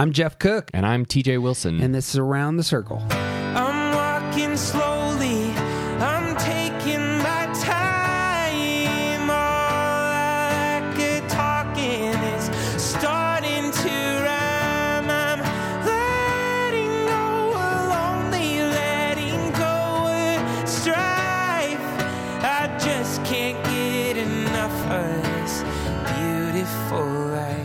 I'm Jeff Cook. And I'm T.J. Wilson. And this is Around the Circle. I'm walking slowly. I'm taking my time. All I could talking is starting to rhyme. I'm letting go alone, letting go of strife. I just can't get enough of this beautiful life.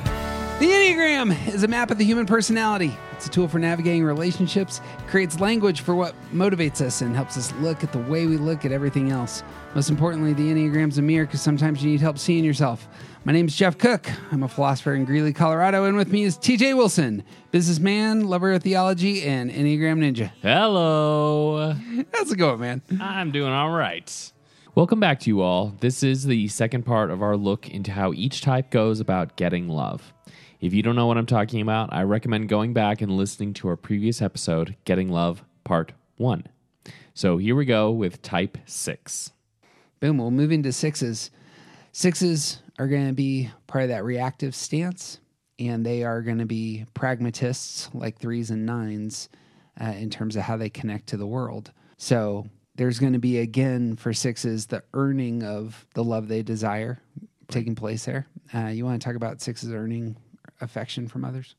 The Enneagram is a map of the human personality. It's a tool for navigating relationships. It creates language for what motivates us and helps us look at the way we look at everything else. Most importantly, the Enneagram's a mirror because sometimes you need help seeing yourself. My name's Jeff Cook. I'm a philosopher in Greeley, Colorado, and with me is T.J. Wilson, businessman, lover of theology, and Enneagram ninja. Hello. How's it going, man? I'm doing all right. Welcome back to you all. This is the second part of our look into how each type goes about getting love. If you don't know what I'm talking about, I recommend going back and listening to our previous episode, Getting Love, Part 1. So here we go with Type 6. Boom, we'll move into sixes. Sixes are going to be part of that reactive stance, and they are going to be pragmatists like threes and nines in terms of how they connect to the world. So there's going to be, again, for sixes, the earning of the love they desire taking place there. You want to talk about sixes earning affection from others?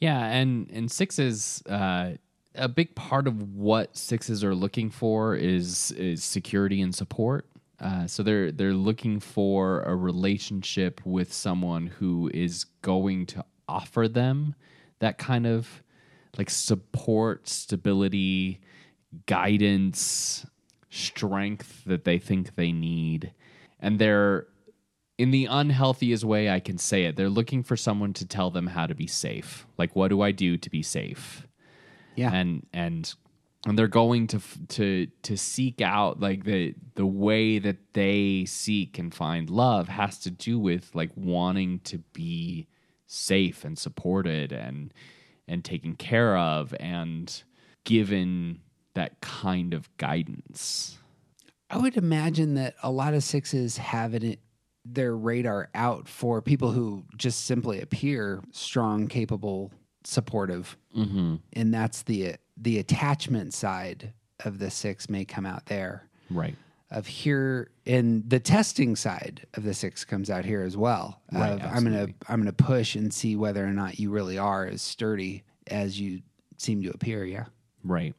Yeah, and sixes, a big part of what sixes are looking for is security and support. So they're looking for a relationship with someone who is going to offer them that kind of like support, stability, guidance, strength that they think they need. And they're, in the unhealthiest way I can say it, they're looking for someone to tell them how to be safe. Like, what do I do to be safe? Yeah, and they're going to seek out, like, the way that they seek and find love has to do with like wanting to be safe and supported and taken care of and given that kind of guidance. I would imagine that a lot of sixes have it in their radar out for people who just simply appear strong, capable, supportive. Mm-hmm. And that's the attachment side of the six may come out there. Right. Of here, and the testing side of the six comes out here as well. Right, of, I'm gonna push and see whether or not you really are as sturdy as you seem to appear, yeah. Right.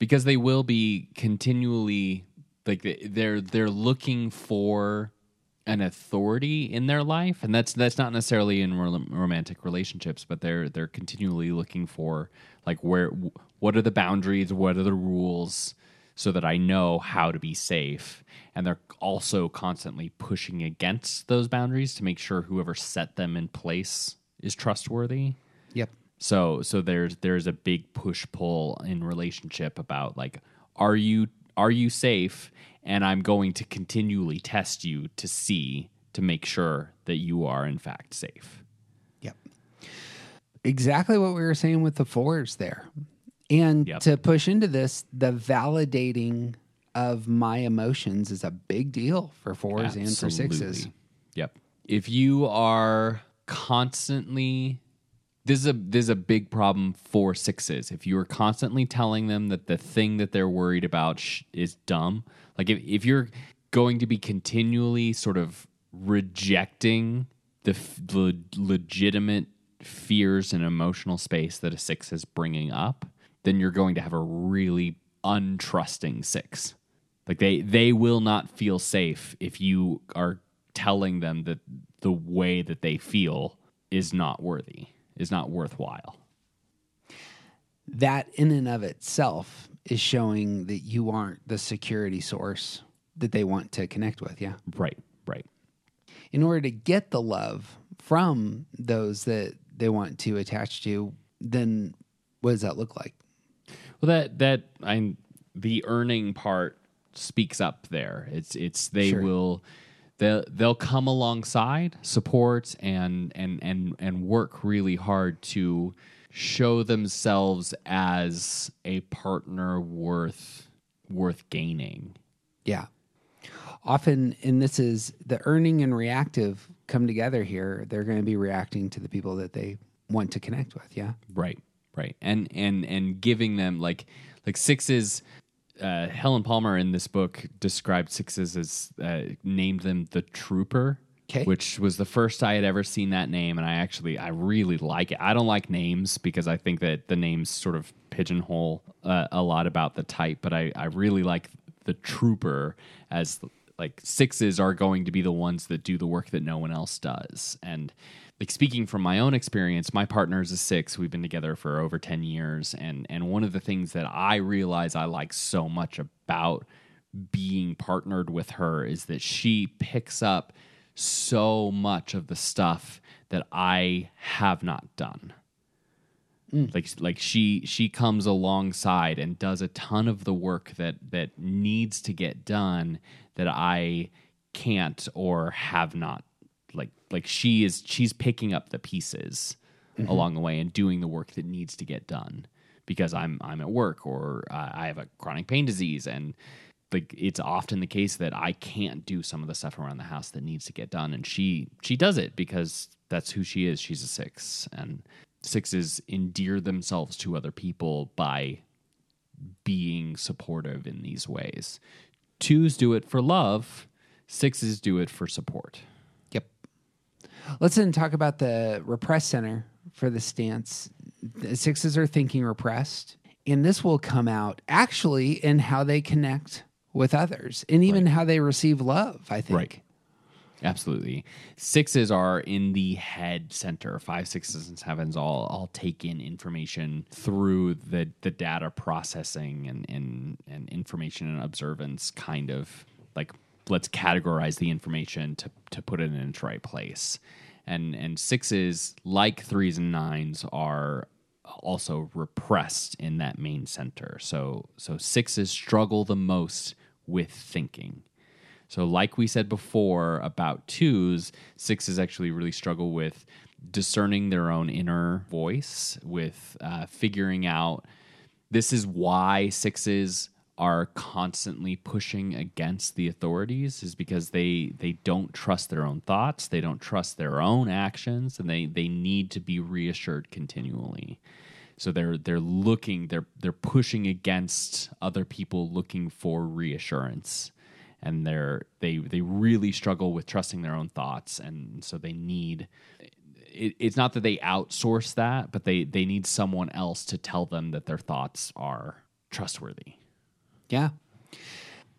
Because they will be continually, like, they're looking for an authority in their life, and that's not necessarily in romantic relationships, but they're continually looking for, like, what are the boundaries, what are the rules, so that I know how to be safe. And they're also constantly pushing against those boundaries to make sure whoever set them in place is trustworthy. Yep. So there's a big push pull in relationship about, like, are you safe? And I'm going to continually test you to make sure that you are, in fact, safe. Yep. Exactly what we were saying with the fours there. And to push into this, the validating of my emotions is a big deal for fours. Absolutely. And for sixes. Yep. If you are constantly... This is a big problem for sixes. If you are constantly telling them that the thing that they're worried about is dumb, like if you're going to be continually sort of rejecting the legitimate fears and emotional space that a six is bringing up, then you're going to have a really untrusting six. Like they will not feel safe if you are telling them that the way that they feel is not worthy. Is not worthwhile. That in and of itself is showing that you aren't the security source that they want to connect with, yeah? Right. In order to get the love from those that they want to attach to, then what does that look like? Well, the earning part speaks up there. It's they sure will... They'll come alongside, support, and work really hard to show themselves as a partner worth gaining. Yeah. Often, and this is the earning and reactive come together here. They're going to be reacting to the people that they want to connect with. Yeah. Right. Right. And giving them like sixes. Helen Palmer in this book described sixes as named them the trooper, okay, which was the first I had ever seen that name. And I really like it. I don't like names because I think that the names sort of pigeonhole a lot about the type, but I really like the trooper as like sixes are going to be the ones that do the work that no one else does. And like speaking from my own experience, my partner is a six. We've been together for over 10 years. And one of the things that I realize I like so much about being partnered with her is that she picks up so much of the stuff that I have not done. Mm. Like she comes alongside and does a ton of the work that needs to get done that I can't or have not. Like she's picking up the pieces mm-hmm. along the way and doing the work that needs to get done because I'm at work or I have a chronic pain disease, and like it's often the case that I can't do some of the stuff around the house that needs to get done, and she does it because that's who she is. She's a six, and sixes endear themselves to other people by being supportive in these ways. Twos do it for love. Sixes do it for support. Let's then talk about the repressed center for the stance. The sixes are thinking repressed, and this will come out actually in how they connect with others and even right. how they receive love, I think. Right. Absolutely. Sixes are in the head center. 5, 6s, and 7s all take in information through the data processing and information and observance kind of like let's categorize the information to put it in its right place. And sixes, like 3s and 9s, are also repressed in that main center. So sixes struggle the most with thinking. So like we said before about 2s, 6s actually really struggle with discerning their own inner voice, with figuring out this is why 6s are constantly pushing against the authorities is because they don't trust their own thoughts, they don't trust their own actions, and they need to be reassured continually. So they're pushing against other people looking for reassurance, and they really struggle with trusting their own thoughts, and so they need. It's not that they outsource that, but they need someone else to tell them that their thoughts are trustworthy. Yeah.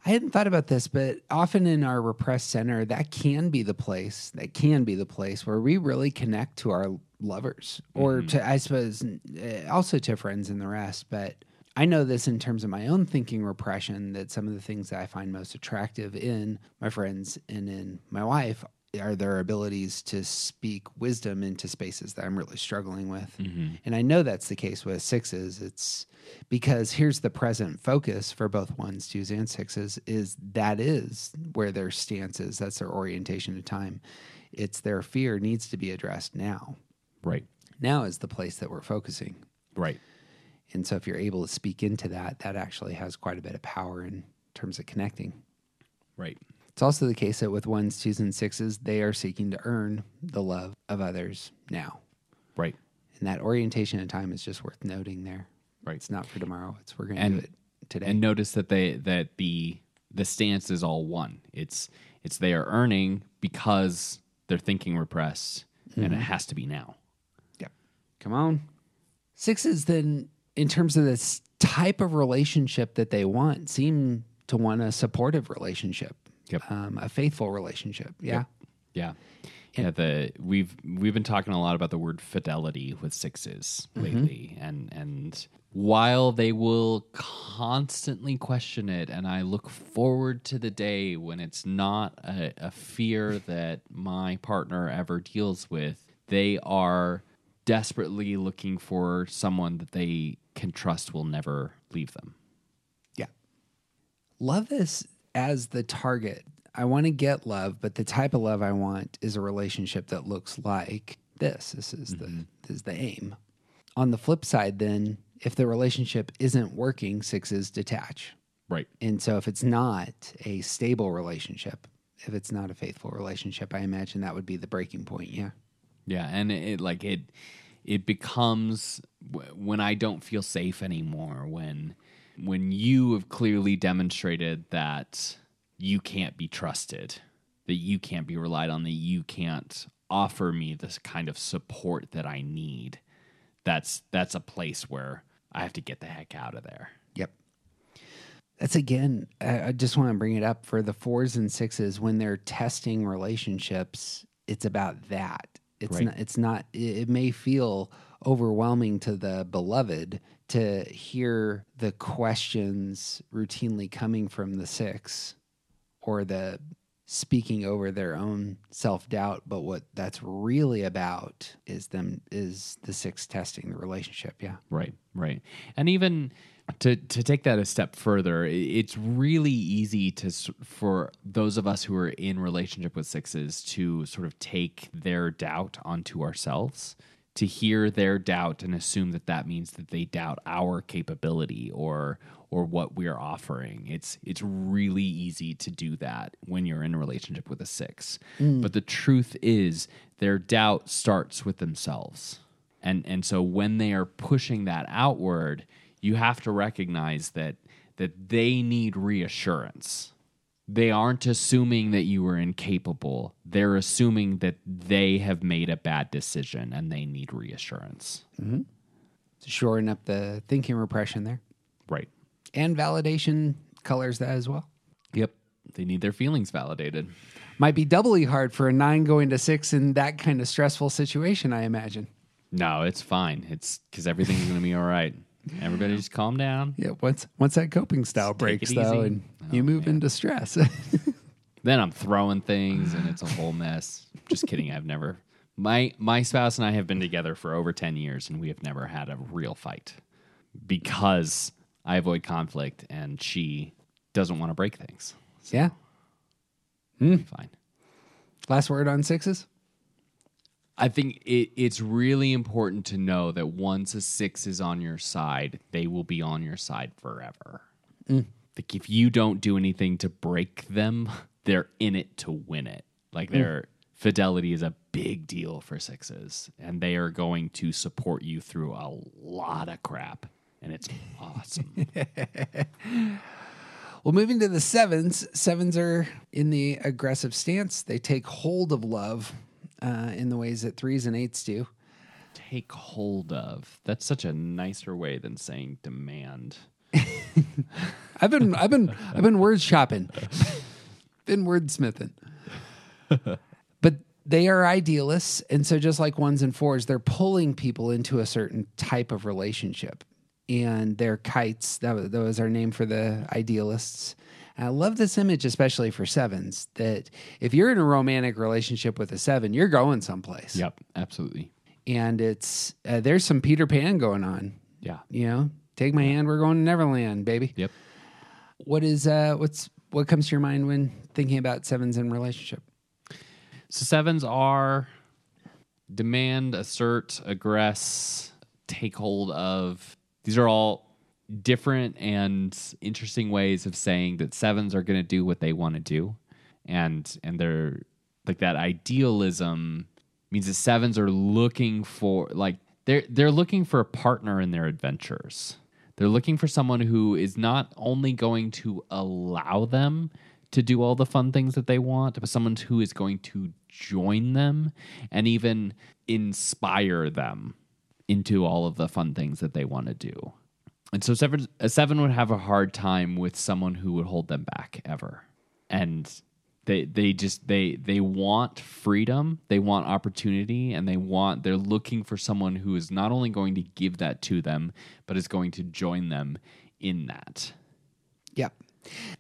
I hadn't thought about this, but often in our repressed center, that can be the place where we really connect to our lovers or mm-hmm. to, I suppose, also to friends and the rest. But I know this in terms of my own thinking repression, that some of the things that I find most attractive in my friends and in my wife are their abilities to speak wisdom into spaces that I'm really struggling with. Mm-hmm. And I know that's the case with sixes. It's because here's the present focus for both 1s, 2s, and 6s is where their stance is. That's their orientation to time. It's their fear needs to be addressed now. Right. Now is the place that we're focusing. Right. And so if you're able to speak into that, that actually has quite a bit of power in terms of connecting. Right. It's also the case that with 1s, 2s, and 6s, they are seeking to earn the love of others now. Right. And that orientation in time is just worth noting there. Right. It's not for tomorrow. It's we're going to do it today. And notice that the stance is all one. It's they are earning because they're thinking repressed, mm-hmm. and it has to be now. Yep. Come on. 6s then, in terms of this type of relationship that they want, seem to want a supportive relationship. Yep. A faithful relationship. Yeah. Yep. Yeah. Yeah. We've been talking a lot about the word fidelity with sixes mm-hmm. lately. And while they will constantly question it, and I look forward to the day when it's not a fear that my partner ever deals with, they are desperately looking for someone that they can trust will never leave them. Yeah. Love this. As the target, I want to get love, but the type of love I want is a relationship that looks like this. This is the aim. On the flip side, then, if the relationship isn't working, sixes detach. Right. And so if it's not a stable relationship, if it's not a faithful relationship, I imagine that would be the breaking point, yeah? Yeah, and it it becomes when I don't feel safe anymore, when you have clearly demonstrated that you can't be trusted, that you can't be relied on, that you can't offer me this kind of support that I need. That's a place where I have to get the heck out of there. Yep. That's, again, I just want to bring it up for the 4s and 6s when they're testing relationships. It's about that. It's right. It's not. It may feel overwhelming to the beloved to hear the questions routinely coming from the 6 or the speaking over their own self-doubt. But what that's really about is the 6 testing the relationship. Yeah. Right. Right. And even to take that a step further, it's really easy for those of us who are in relationship with 6s to sort of take their doubt onto ourselves, to hear their doubt and assume that that means that they doubt our capability or what we're offering. It's really easy to do that when you're in a relationship with a 6. Mm. But the truth is their doubt starts with themselves. And so when they are pushing that outward, you have to recognize that they need reassurance. They aren't assuming that you are incapable. They're assuming that they have made a bad decision and they need reassurance. Mm-hmm. Shoring up the thinking repression there. Right. And validation colors that as well. Yep. They need their feelings validated. Might be doubly hard for a 9 going to 6 in that kind of stressful situation, I imagine. No, it's fine. It's because everything's going to be all right. Everybody just calm down. Yeah, once that coping style breaks, though, and you move into stress. Then I'm throwing things, and it's a whole mess. Just kidding. I've never... My spouse and I have been together for over 10 years, and we have never had a real fight because I avoid conflict, and she doesn't want to break things. So yeah. Fine. Last word on 6s? I think it's really important to know that once a 6 is on your side, they will be on your side forever. Mm. Like if you don't do anything to break them, they're in it to win it. Like their fidelity is a big deal for 6s, and they are going to support you through a lot of crap, and it's awesome. Well, moving to the 7s. 7s are in the aggressive stance. They take hold of love. In the ways that 3s and 8s do. Take hold of. That's such a nicer way than saying demand. I've been word shopping. Been wordsmithing. But they are idealists, and so just like 1s and 4s, they're pulling people into a certain type of relationship. And they're kites. That was our name for the idealists. I love this image, especially for 7s, that if you're in a romantic relationship with a 7, you're going someplace. Yep, absolutely. And it's there's some Peter Pan going on. Yeah. You know, take my hand, we're going to Neverland, baby. Yep. What comes to your mind when thinking about 7s in relationship? So 7s are demand, assert, aggress, take hold of. These are all different and interesting ways of saying that 7s are going to do what they want to do, and they're like that idealism means that 7s are looking for like they're looking for a partner in their adventures. They're looking for someone who is not only going to allow them to do all the fun things that they want, but someone who is going to join them and even inspire them into all of the fun things that they want to do. And so a 7 would have a hard time with someone who would hold them back ever. And they want freedom, they want opportunity, and they're looking for someone who is not only going to give that to them, but is going to join them in that. Yep.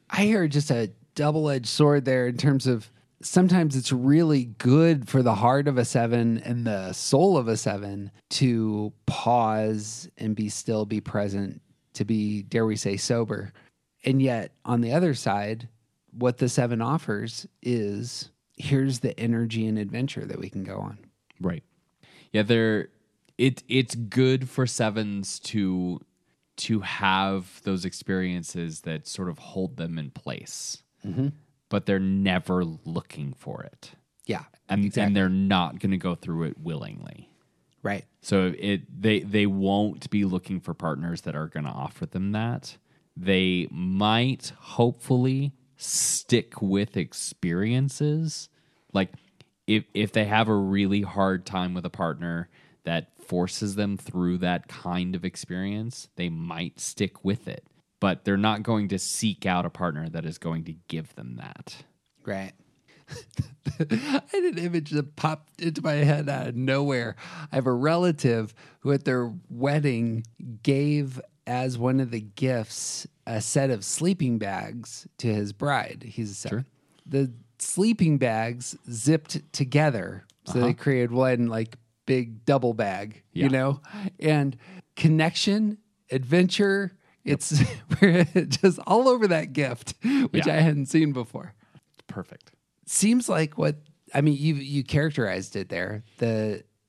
I hear just a double-edged sword there in terms of sometimes it's really good for the heart of a 7 and the soul of a 7 to pause and be still, be present, to be, dare we say, sober. And yet, on the other side, what the 7 offers is, here's the energy and adventure that we can go on. Right. Yeah, it's good for 7s to have those experiences that sort of hold them in place. Mm-hmm. But they're never looking for it. Yeah, and exactly. And they're not going to go through it willingly. Right. So they won't be looking for partners that are going to offer them that. They might hopefully stick with experiences. Like if they have a really hard time with a partner that forces them through that kind of experience, they might stick with it. But they're not going to seek out a partner that is going to give them that. Right. I had an image that popped into my head out of nowhere. I have a relative who at their wedding gave as one of the gifts a set of sleeping bags to his bride. He's a seven. Sure. The sleeping bags zipped together. So they created one like big double bag, you know? And connection, adventure, it's just all over that gift, which I hadn't seen before. Perfect. Seems like what, I mean, you characterized it there,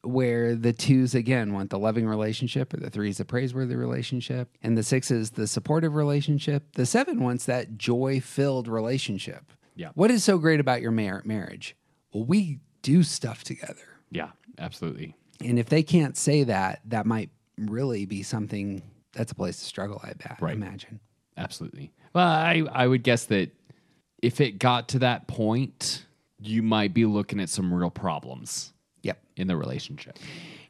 where the twos, again, want the loving relationship, or the threes, the praiseworthy relationship, and the sixes, the supportive relationship. The seven wants that joy-filled relationship. Yeah. What is so great about your marriage? Well, we do stuff together. Yeah, absolutely. And if they can't say that, that might really be something, that's a place to struggle, I imagine. Absolutely. Well, I would guess that if it got to that point, you might be looking at some real problems. Yep. In the relationship.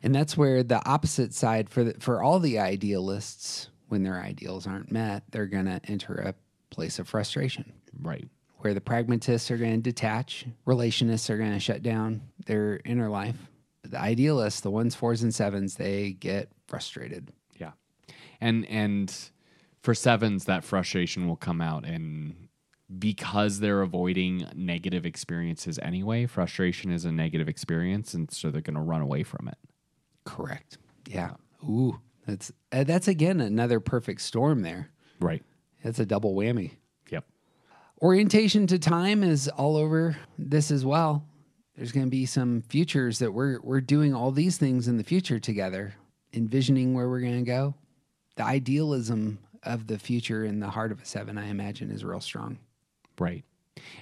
And that's where the opposite side for all the idealists, when their ideals aren't met, they're going to enter a place of frustration. Right. Where the pragmatists are going to detach, relationists are going to shut down their inner life. The idealists, the ones, fours, and sevens, they get frustrated. Yeah. And for sevens, that frustration will come out in... Because they're avoiding negative experiences anyway, frustration is a negative experience, and so they're going to run away from it. Correct. Yeah. Ooh, that's again another perfect storm there. Right. That's a double whammy. Yep. Orientation to time is all over this as well. There's going to be some futures that we're doing all these things in the future together, envisioning where we're going to go. The idealism of the future in the heart of a seven, I imagine, is real strong. Right.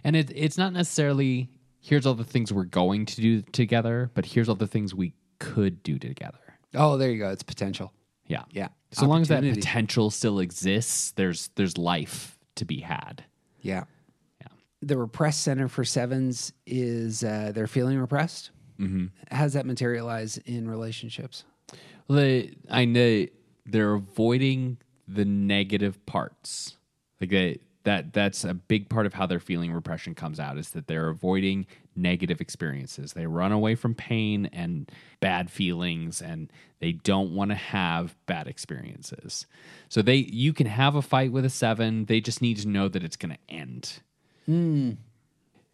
And it's not necessarily, here's all the things we're going to do together, but here's all the things we could do together. Oh, there you go. It's potential. Yeah. Yeah. So long as that potential still exists, there's life to be had. Yeah. Yeah. The repressed center for sevens is they're feeling repressed. Mm-hmm. How does that materialize in relationships? Well, I know they're avoiding the negative parts. Like that's a big part of how their feeling repression comes out, is that they're avoiding negative experiences. They run away from pain and bad feelings, and they don't want to have bad experiences. So you can have a fight with a seven. They just need to know that it's going to end. Mm.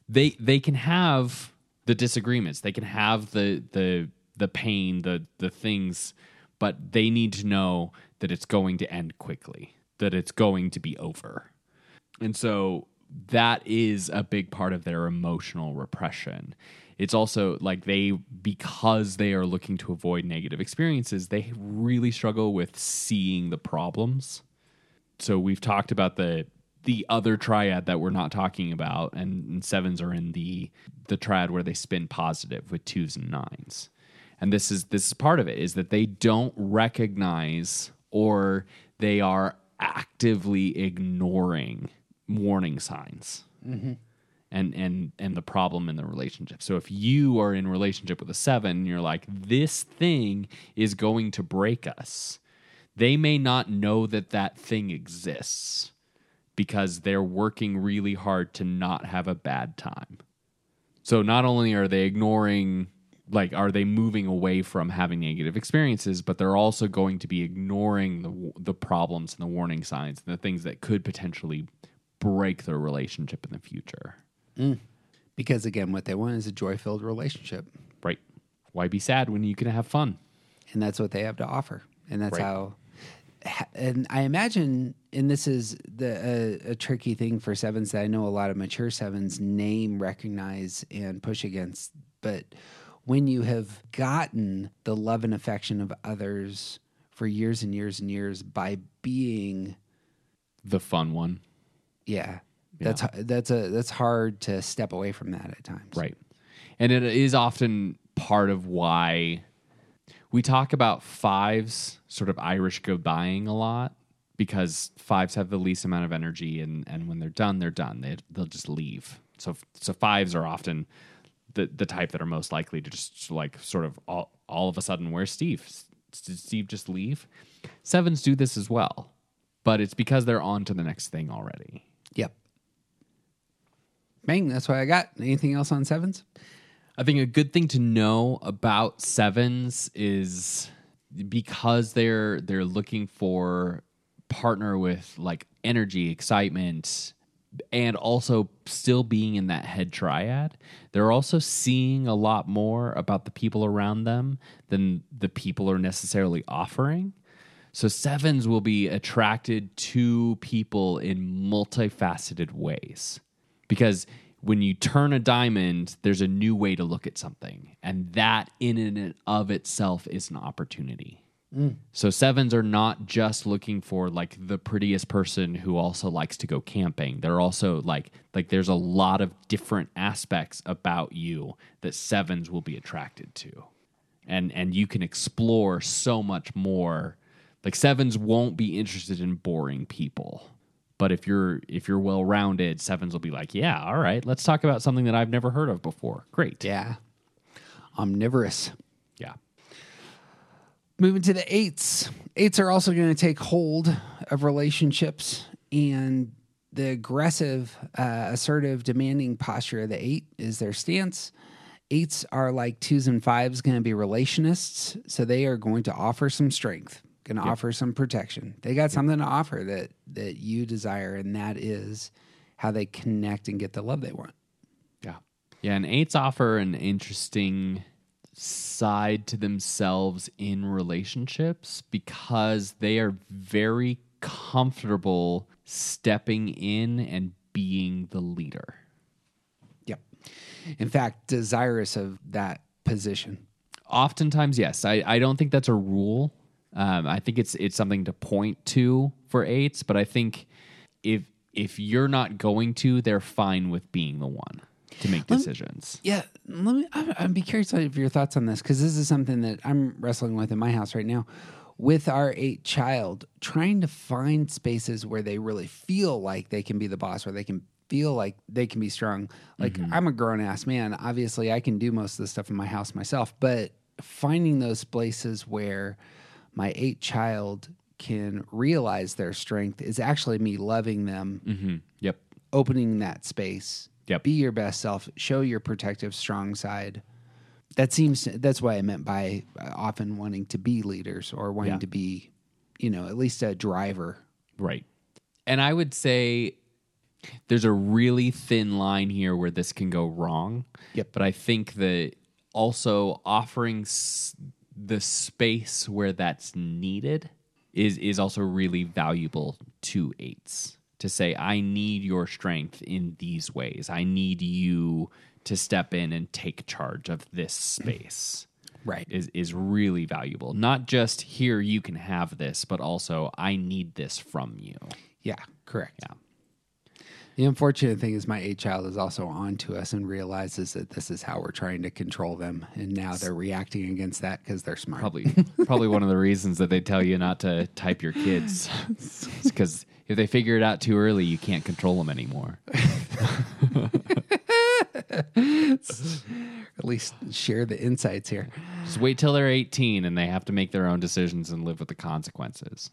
They can have the disagreements. They can have the pain, the things, but they need to know that it's going to end quickly, that it's going to be over. And so that is a big part of their emotional repression. It's also like because they are looking to avoid negative experiences, they really struggle with seeing the problems. So we've talked about the other triad that we're not talking about, and sevens are in the triad where they spin positive with twos and nines. And this is part of it, is that they don't recognize, or they are actively ignoring warning signs, mm-hmm. and the problem in the relationship. So if you are in a relationship with a seven, you're like, this thing is going to break us. They may not know that thing exists because they're working really hard to not have a bad time. So not only are they ignoring... Like, are they moving away from having negative experiences, but they're also going to be ignoring the problems and the warning signs and the things that could potentially break their relationship in the future. Mm. Because, again, what they want is a joy-filled relationship. Right. Why be sad when you can have fun? And that's what they have to offer. And that's how... And I imagine, and this is a tricky thing for sevens that I know a lot of mature sevens name, recognize, and push against, but... When you have gotten the love and affection of others for years and years and years by being the fun one, that's hard to step away from that at times, right? And it is often part of why We talk about fives, sort of Irish goodbying a lot, because fives have the least amount of energy, and when they're done, they'll just leave. So fives are often the type that are most likely to just like sort of all of a sudden, where's Steve? Did Steve just leave? Sevens do this as well, but it's because they're on to the next thing already. Yep. Bang, that's what I got. Anything else on sevens? I think a good thing to know about sevens is because they're looking for partner with like energy, excitement, and also still being in that head triad, they're also seeing a lot more about the people around them than the people are necessarily offering. So sevens will be attracted to people in multifaceted ways, because when you turn a diamond, there's a new way to look at something, and that in and of itself is an opportunity. Mm. So sevens are not just looking for like the prettiest person who also likes to go camping. They're also like there's a lot of different aspects about you that sevens will be attracted to. And you can explore so much more. Like sevens won't be interested in boring people. But if you're well-rounded, sevens will be like, yeah, all right, let's talk about something that I've never heard of before. Great. Yeah. Omnivorous. Yeah. Moving to the eights. Eights are also going to take hold of relationships, and the aggressive, assertive, demanding posture of the eight is their stance. Eights are like twos and fives, going to be relationists, so they are going to offer some strength, going to offer some protection. They got something to offer that you desire, and that is how they connect and get the love they want. Yeah. Yeah, and eights offer an interesting side to themselves in relationships, because they are very comfortable stepping in and being the leader. Yep. In fact, desirous of that position. Oftentimes, yes. I don't think that's a rule. I think it's something to point to for eights, but I think if you're not going to, they're fine with being the one to make decisions. I'd be curious of your thoughts on this, because this is something that I'm wrestling with in my house right now with our eight child, trying to find spaces where they really feel like they can be the boss, where they can feel like they can be strong. Like, I'm a grown-ass man. Obviously, I can do most of the stuff in my house myself, but finding those places where my eight child can realize their strength is actually me loving them, opening that space. Yep. Be your best self. Show your protective, strong side. That's what I meant by often wanting to be leaders, or wanting to be, at least a driver. Right. And I would say there's a really thin line here where this can go wrong. Yep. But I think that also offering the space where that's needed is also really valuable to eights. To say, I need your strength in these ways. I need you to step in and take charge of this space. Right. Is really valuable. Not just here, you can have this, but also I need this from you. Yeah, correct. Yeah. The unfortunate thing is my eight child is also on to us and realizes that this is how we're trying to control them. And now they're reacting against that because they're smart. Probably one of the reasons that they tell you not to type your kids. It's because if they figure it out too early, you can't control them anymore. At least share the insights here. Just wait till they're 18 and they have to make their own decisions and live with the consequences.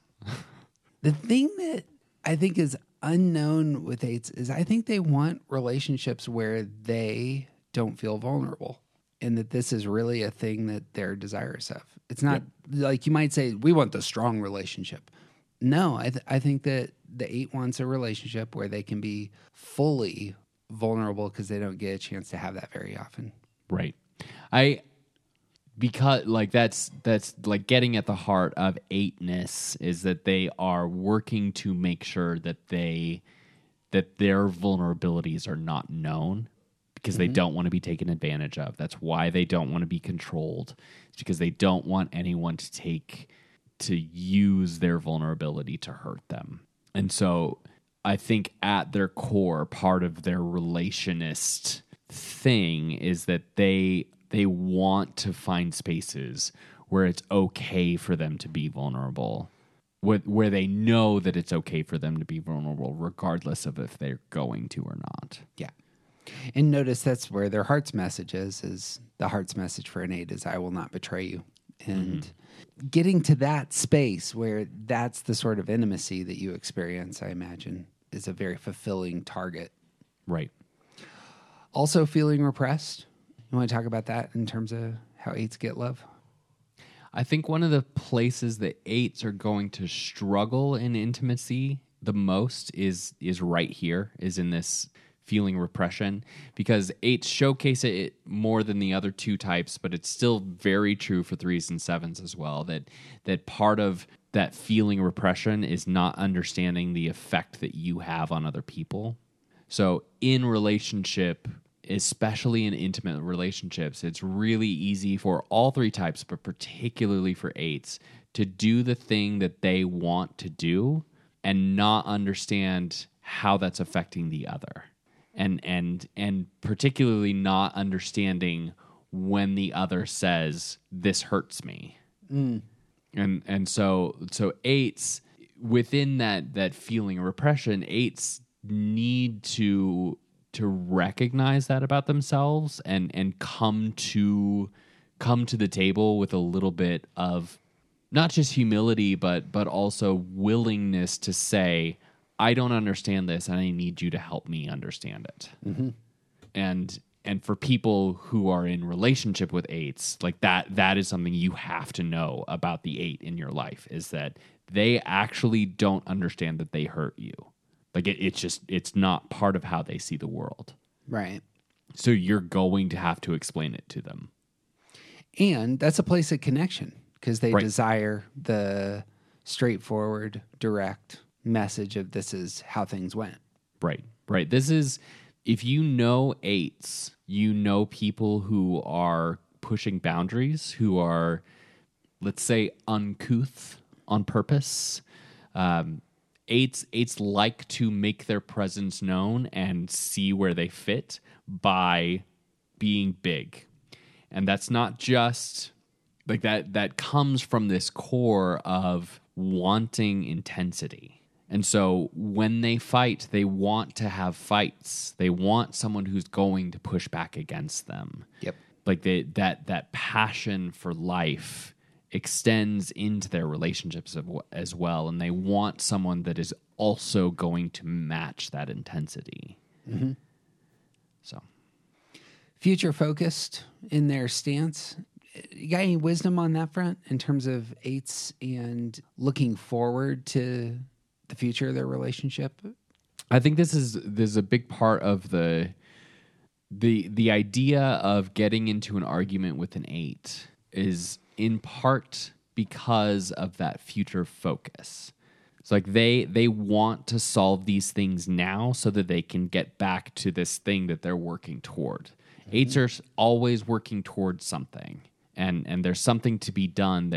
The thing that I think is unknown with eights is I think they want relationships where they don't feel vulnerable, and that this is really a thing that they're desirous of. It's not like you might say, we want the strong relationship. No, I think that the eight wants a relationship where they can be fully vulnerable, because they don't get a chance to have that very often. Right. Because like that's like getting at the heart of eightness is that they are working to make sure that their vulnerabilities are not known, because they don't want to be taken advantage of. That's why they don't want to be controlled. It's because they don't want anyone to use their vulnerability to hurt them. And so I think at their core, part of their relationist thing is that they want to find spaces where it's okay for them to be vulnerable, where they know that it's okay for them to be vulnerable regardless of if they're going to or not. Yeah. And notice that's where their heart's message is the heart's message for an 8 is I will not betray you. And getting to that space where that's the sort of intimacy that you experience, I imagine, is a very fulfilling target. Right. Also feeling repressed. You want to talk about that in terms of how 8s get love? I think one of the places that 8s are going to struggle in intimacy the most is right here, is in this feeling repression, because 8s showcase it more than the other two types, but it's still very true for 3s and 7s as well, that part of that feeling repression is not understanding the effect that you have on other people. So in relationship, especially in intimate relationships, it's really easy for all three types, but particularly for 8s, to do the thing that they want to do and not understand how that's affecting the other. And particularly not understanding when the other says, this hurts me. Mm. And so 8s, within that feeling of repression, 8s need to recognize that about themselves and come to the table with a little bit of not just humility, but also willingness to say, I don't understand this, and I need you to help me understand it. Mm-hmm. And for people who are in relationship with 8s, like that is something you have to know about the 8 in your life, is that they actually don't understand that they hurt you. Like it's not part of how they see the world. Right. So you're going to have to explain it to them. And that's a place of connection, because they desire the straightforward, direct message of this is how things went. Right. This is, if you know 8s, you know people who are pushing boundaries, who are, let's say, uncouth on purpose. 8s like to make their presence known and see where they fit by being big. And that's not just like that comes from this core of wanting intensity. And so when they fight, they want to have fights. They want someone who's going to push back against them. Yep. Like that passion for life extends into their relationships as well. And they want someone that is also going to match that intensity. Mm-hmm. So future focused in their stance. You got any wisdom on that front in terms of 8s and looking forward to the future of their relationship? I think this is a big part of the idea of getting into an argument with an 8 is in part because of that future focus. It's like they want to solve these things now so that they can get back to this thing that they're working toward. Mm-hmm. 8s are always working towards something, and there's something to be done.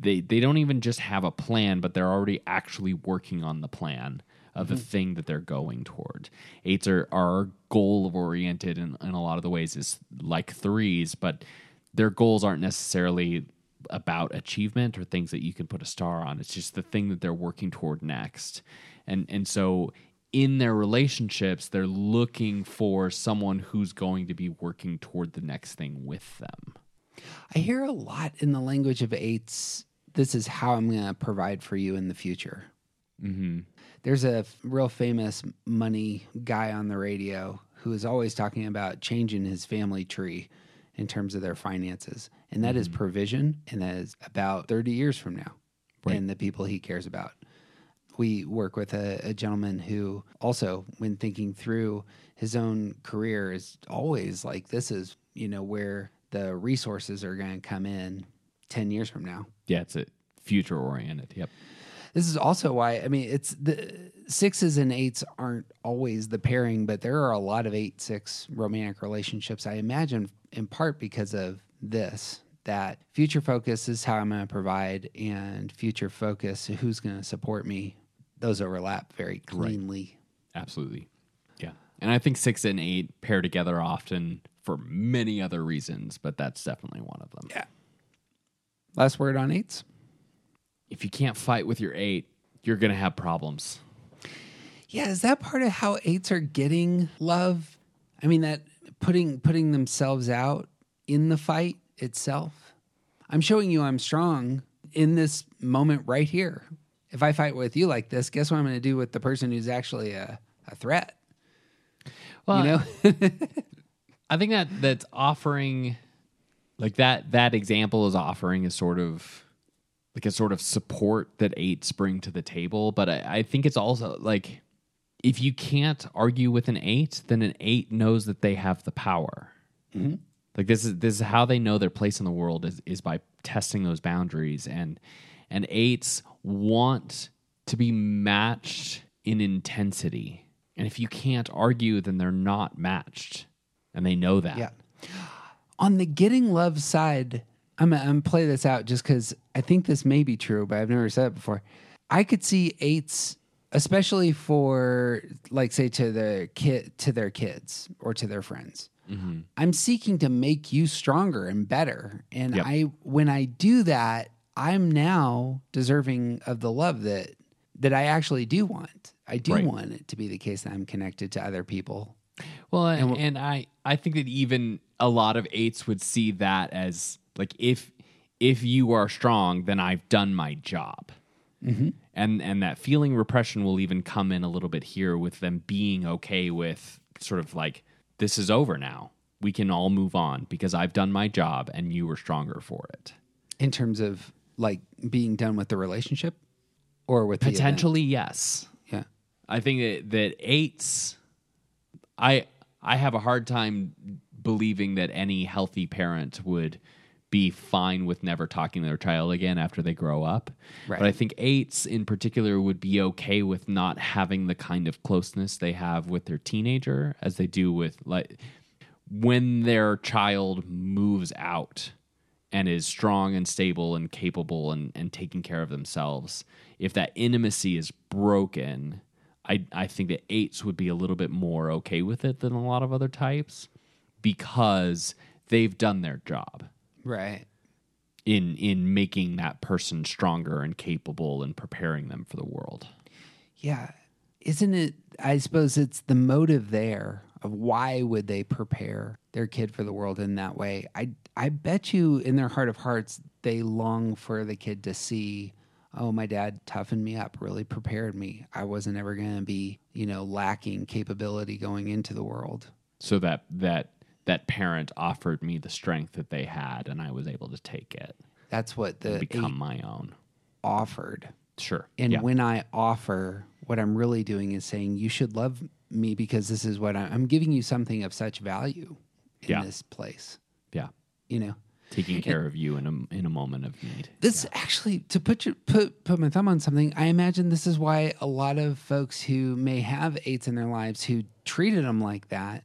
They don't even just have a plan, but they're already actually working on the plan of the thing that they're going toward. 8s are goal-oriented in a lot of the ways is like 3s, but their goals aren't necessarily about achievement or things that you can put a star on. It's just the thing that they're working toward next. And so in their relationships, they're looking for someone who's going to be working toward the next thing with them. I hear a lot in the language of 8s, this is how I'm going to provide for you in the future. Mm-hmm. There's a real famous money guy on the radio who is always talking about changing his family tree in terms of their finances. And that is provision, and that is about 30 years from now, right, and the people he cares about. We work with a gentleman who also, when thinking through his own career, is always like, this is, where the resources are going to come in 10 years from now. Yeah, it's future-oriented, yep. This is also why, it's the 6s and 8s aren't always the pairing, but there are a lot of 8-6 romantic relationships, I imagine, in part because of this, that future focus is how I'm going to provide, and future focus, who's going to support me, those overlap very cleanly. Right. Absolutely, yeah. And I think 6 and 8 pair together often for many other reasons, but that's definitely one of them. Yeah. Last word on eights. If you can't fight with your eight, you're going to have problems. Yeah, is that part of how eights are getting love? I mean, that putting themselves out in the fight itself. I'm showing you I'm strong in this moment right here. If I fight with you like this, guess what I'm going to do with the person who's actually a threat? Well, you know? I think that's offering, like that example is offering a sort of support that eights bring to the table. But I think it's also like, if you can't argue with an eight, then an eight knows that they have the power. Mm-hmm. Like this is how they know their place in the world is by testing those boundaries, and eights want to be matched in intensity. And if you can't argue, then they're not matched, and they know that. Yeah. On the getting love side, I'm play this out just because I think this may be true, but I've never said it before. I could see eights, especially for, like, say to their kids or to their friends. Mm-hmm. I'm seeking to make you stronger and better, and yep. When I do that, I'm now deserving of the love that I actually do want. I do right. want it to be the case that I'm connected to other people. Well, and I think that even a lot of eights would see that as, like, if you are strong, then I've done my job. Mm-hmm. And that feeling repression will even come in a little bit here with them being okay with sort of like, this is over now. We can all move on because I've done my job and you were stronger for it. In terms of, like, being done with the relationship or with potentially, yes. Yeah. I think that eights, I have a hard time believing that any healthy parent would be fine with never talking to their child again after they grow up. Right. But I think eights in particular would be okay with not having the kind of closeness they have with their teenager as they do with, like, when their child moves out and is strong and stable and capable and taking care of themselves. If that intimacy is broken, I think that eights would be a little bit more okay with it than a lot of other types because they've done their job. Right. In making that person stronger and capable and preparing them for the world. Yeah. Isn't it, I suppose it's the motive there of why would they prepare their kid for the world in that way? I bet you in their heart of hearts, they long for the kid to see, oh, my dad toughened me up, really prepared me. I wasn't ever going to be, lacking capability going into the world. So that parent offered me the strength that they had, and I was able to take it. That's what the become my own offered. Sure. And yeah. When I offer, what I'm really doing is saying, you should love me because this is what I'm giving you something of such value in yeah. this place. Yeah. Taking care of you in a moment of need. This yeah. actually, to put my thumb on something, I imagine this is why a lot of folks who may have eights in their lives who treated them like that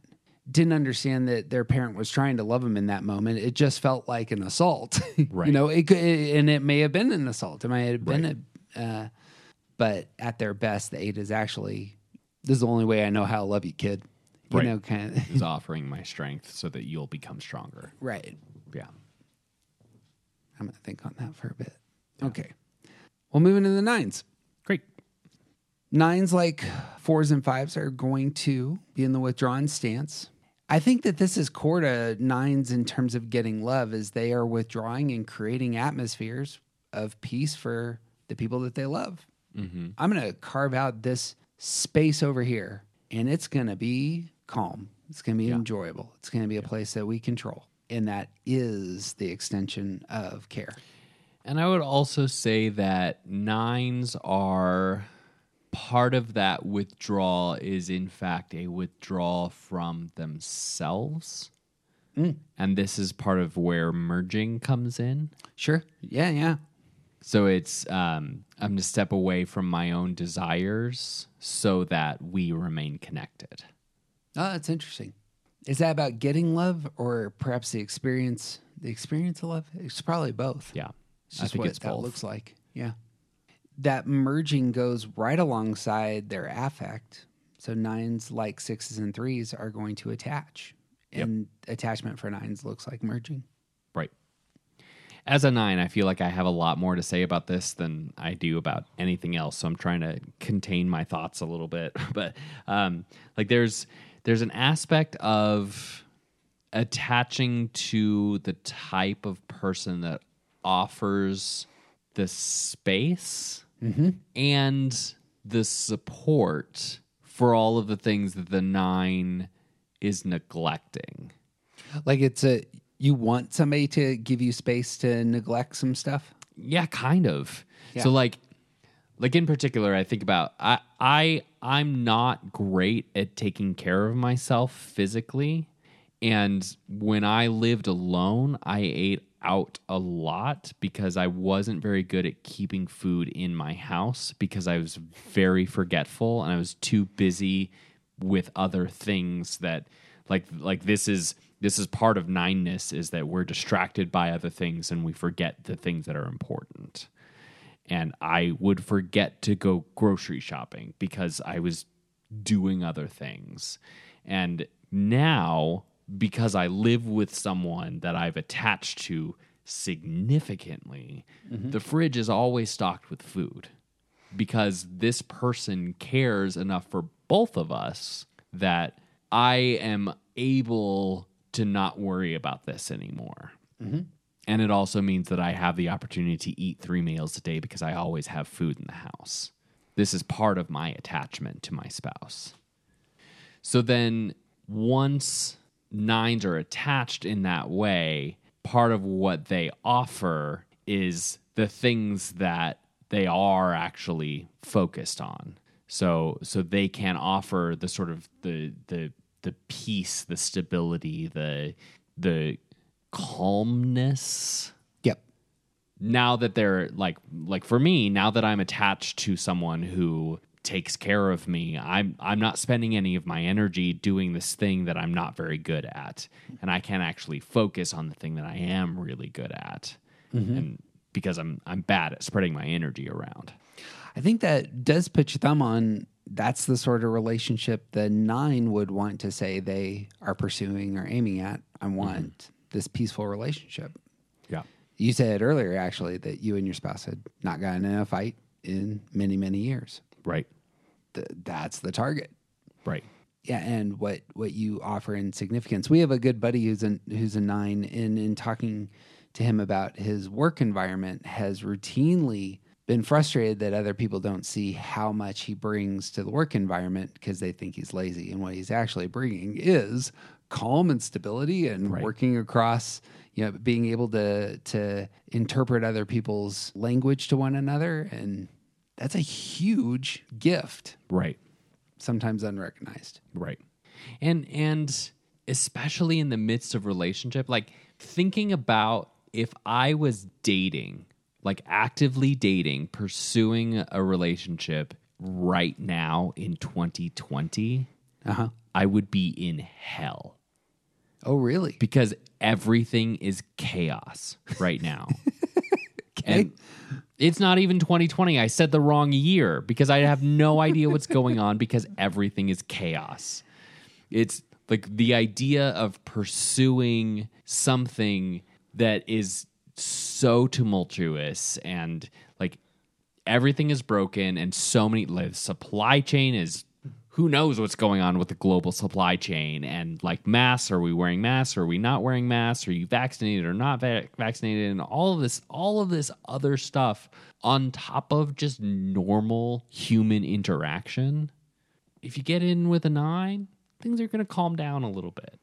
didn't understand that their parent was trying to love them in that moment. It just felt like an assault, right. And it may have been an assault. It might have been right. But at their best, the eight is actually, this is the only way I know how to love you, kid. You right. know, kind of is offering my strength so that you'll become stronger. Right. Yeah. I'm gonna think on that for a bit. Yeah. Okay. Well, moving to the nines. Great. Nines, like fours and fives, are going to be in the withdrawn stance. I think that this is core to nines in terms of getting love, is they are withdrawing and creating atmospheres of peace for the people that they love. Mm-hmm. I'm going to carve out this space over here, and it's going to be calm. It's going to be yeah. enjoyable. It's going to be a yeah. place that we control, and that is the extension of care. And I would also say that nines are... part of that withdrawal is, in fact, a withdrawal from themselves. Mm. And this is part of where merging comes in. Sure. Yeah, yeah. So it's, I'm to step away from my own desires so that we remain connected. Oh, that's interesting. Is that about getting love or perhaps the experience of love? It's probably both. Yeah. It's just what that looks like. Yeah. That merging goes right alongside their affect. So nines, like sixes and threes, are going to attach. Yep. And attachment for nines looks like merging. Right. As a 9, I feel like I have a lot more to say about this than I do about anything else, so I'm trying to contain my thoughts a little bit. But like there's an aspect of attaching to the type of person that offers the space mm-hmm. and the support for all of the things that the 9 is neglecting. Like you want somebody to give you space to neglect some stuff? Yeah, kind of. Yeah. So like in particular, I think about I'm not great at taking care of myself physically. And when I lived alone, I ate out a lot because I wasn't very good at keeping food in my house because I was very forgetful and I was too busy with other things that like this is part of 9-ness is that we're distracted by other things and we forget the things that are important. And I would forget to go grocery shopping because I was doing other things. And now, because I live with someone that I've attached to significantly, mm-hmm. the fridge is always stocked with food because this person cares enough for both of us that I am able to not worry about this anymore. Mm-hmm. And it also means that I have the opportunity to eat 3 meals a day because I always have food in the house. This is part of my attachment to my spouse. So then once 9s are attached in that way, part of what they offer is the things that they are actually focused on. So they can offer the sort of the peace, the stability, the calmness. Yep. Now that they're like for me, now that I'm attached to someone who takes care of me, I'm not spending any of my energy doing this thing that I'm not very good at, and I can actually focus on the thing that I am really good at, mm-hmm. and because I'm bad at spreading my energy around. I think that does put your thumb on that's the sort of relationship the 9 would want to say they are pursuing or aiming at. I want mm-hmm. this peaceful relationship. Yeah. You said earlier, actually, that you and your spouse had not gotten in a fight in many, many years. Right. That's the target. Right. Yeah, and what you offer in significance. We have a good buddy who's a 9, and in talking to him about his work environment, has routinely been frustrated that other people don't see how much he brings to the work environment because they think he's lazy. And what he's actually bringing is calm and stability and right. working across, being able to interpret other people's language to one another. And that's a huge gift. Right. Sometimes unrecognized. Right. And especially in the midst of relationship, like thinking about if I was dating, like actively dating, pursuing a relationship right now in 2020, uh-huh. I would be in hell. Oh, really? Because everything is chaos right now. Okay. And it's not even 2020. I said the wrong year because I have no idea what's going on because everything is chaos. It's like the idea of pursuing something that is so tumultuous and like everything is broken and so many the supply chain is who knows what's going on with the global supply chain and like masks, are we wearing masks, are we not wearing masks, are you vaccinated or not vaccinated, and all of this other stuff on top of just normal human interaction. If you get in with a 9, things are going to calm down a little bit.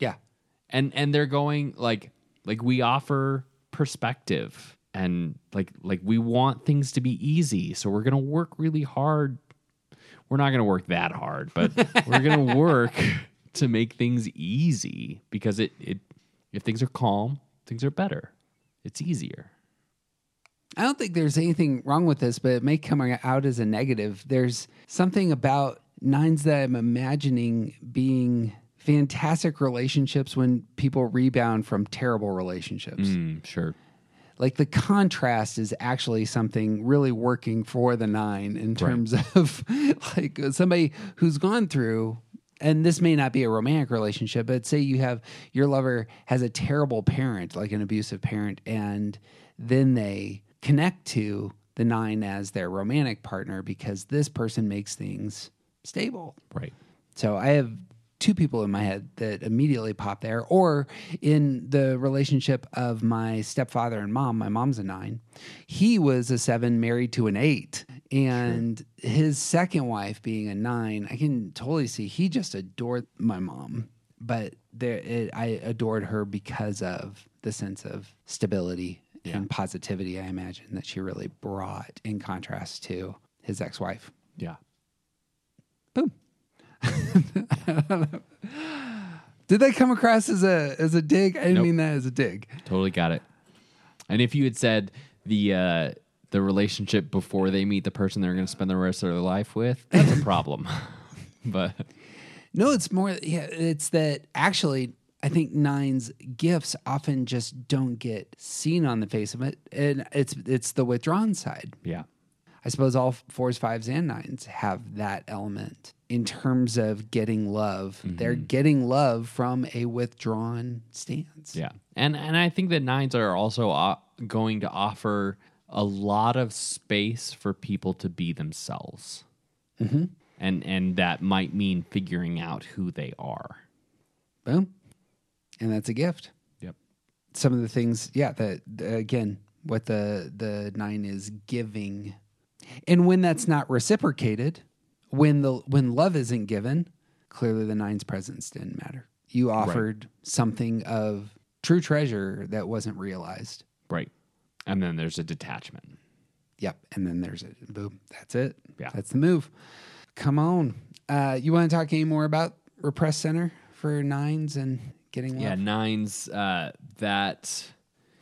Yeah. And they're going like we offer perspective and like we want things to be easy. So we're going to work really hard. We're not going to work that hard, but we're going to work to make things easy because if things are calm, things are better. It's easier. I don't think there's anything wrong with this, but it may come out as a negative. There's something about 9s that I'm imagining being fantastic relationships when people rebound from terrible relationships. Sure. Like the contrast is actually something really working for the 9 in terms of like somebody who's gone through and this may not be a romantic relationship, but say you have, your lover has a terrible parent, like an abusive parent, and then they connect to the nine as their romantic partner because this person makes things stable. Right. So I have two people in my head that immediately pop there, or in the relationship of my stepfather and mom. My mom's a nine. He was a seven married to an eight, and sure, his second wife being a nine, I can totally see he just adored my mom, but I adored her because of the sense of stability and positivity, I imagine, that she really brought in contrast to his ex-wife. Yeah. Boom. Did that come across as a dig? I didn't mean that as a dig. Totally got it. And if you had said the relationship before they meet the person they're going to spend the rest of their life with, that's a problem. But no, it's more. Yeah, it's that actually. I think nine's gifts often just don't get seen on the face of it, and it's the withdrawn side. Yeah. I suppose all fours, fives, and nines have that element in terms of getting love. Mm-hmm. They're getting love from a withdrawn stance. Yeah, and I think that nines are also going to offer a lot of space for people to be themselves, mm-hmm. and that might mean figuring out who they are. Boom, and that's a gift. Yep. Some of the things, that again, what the nine is giving. And when that's not reciprocated, when love isn't given, clearly the nine's presence didn't matter. You offered something of true treasure that wasn't realized. Right. And then there's a detachment. Yep. And then there's a boom. That's it. Yeah. That's the move. Come on. You want to talk any more about repressed center for nines and getting love? Yeah, nines that...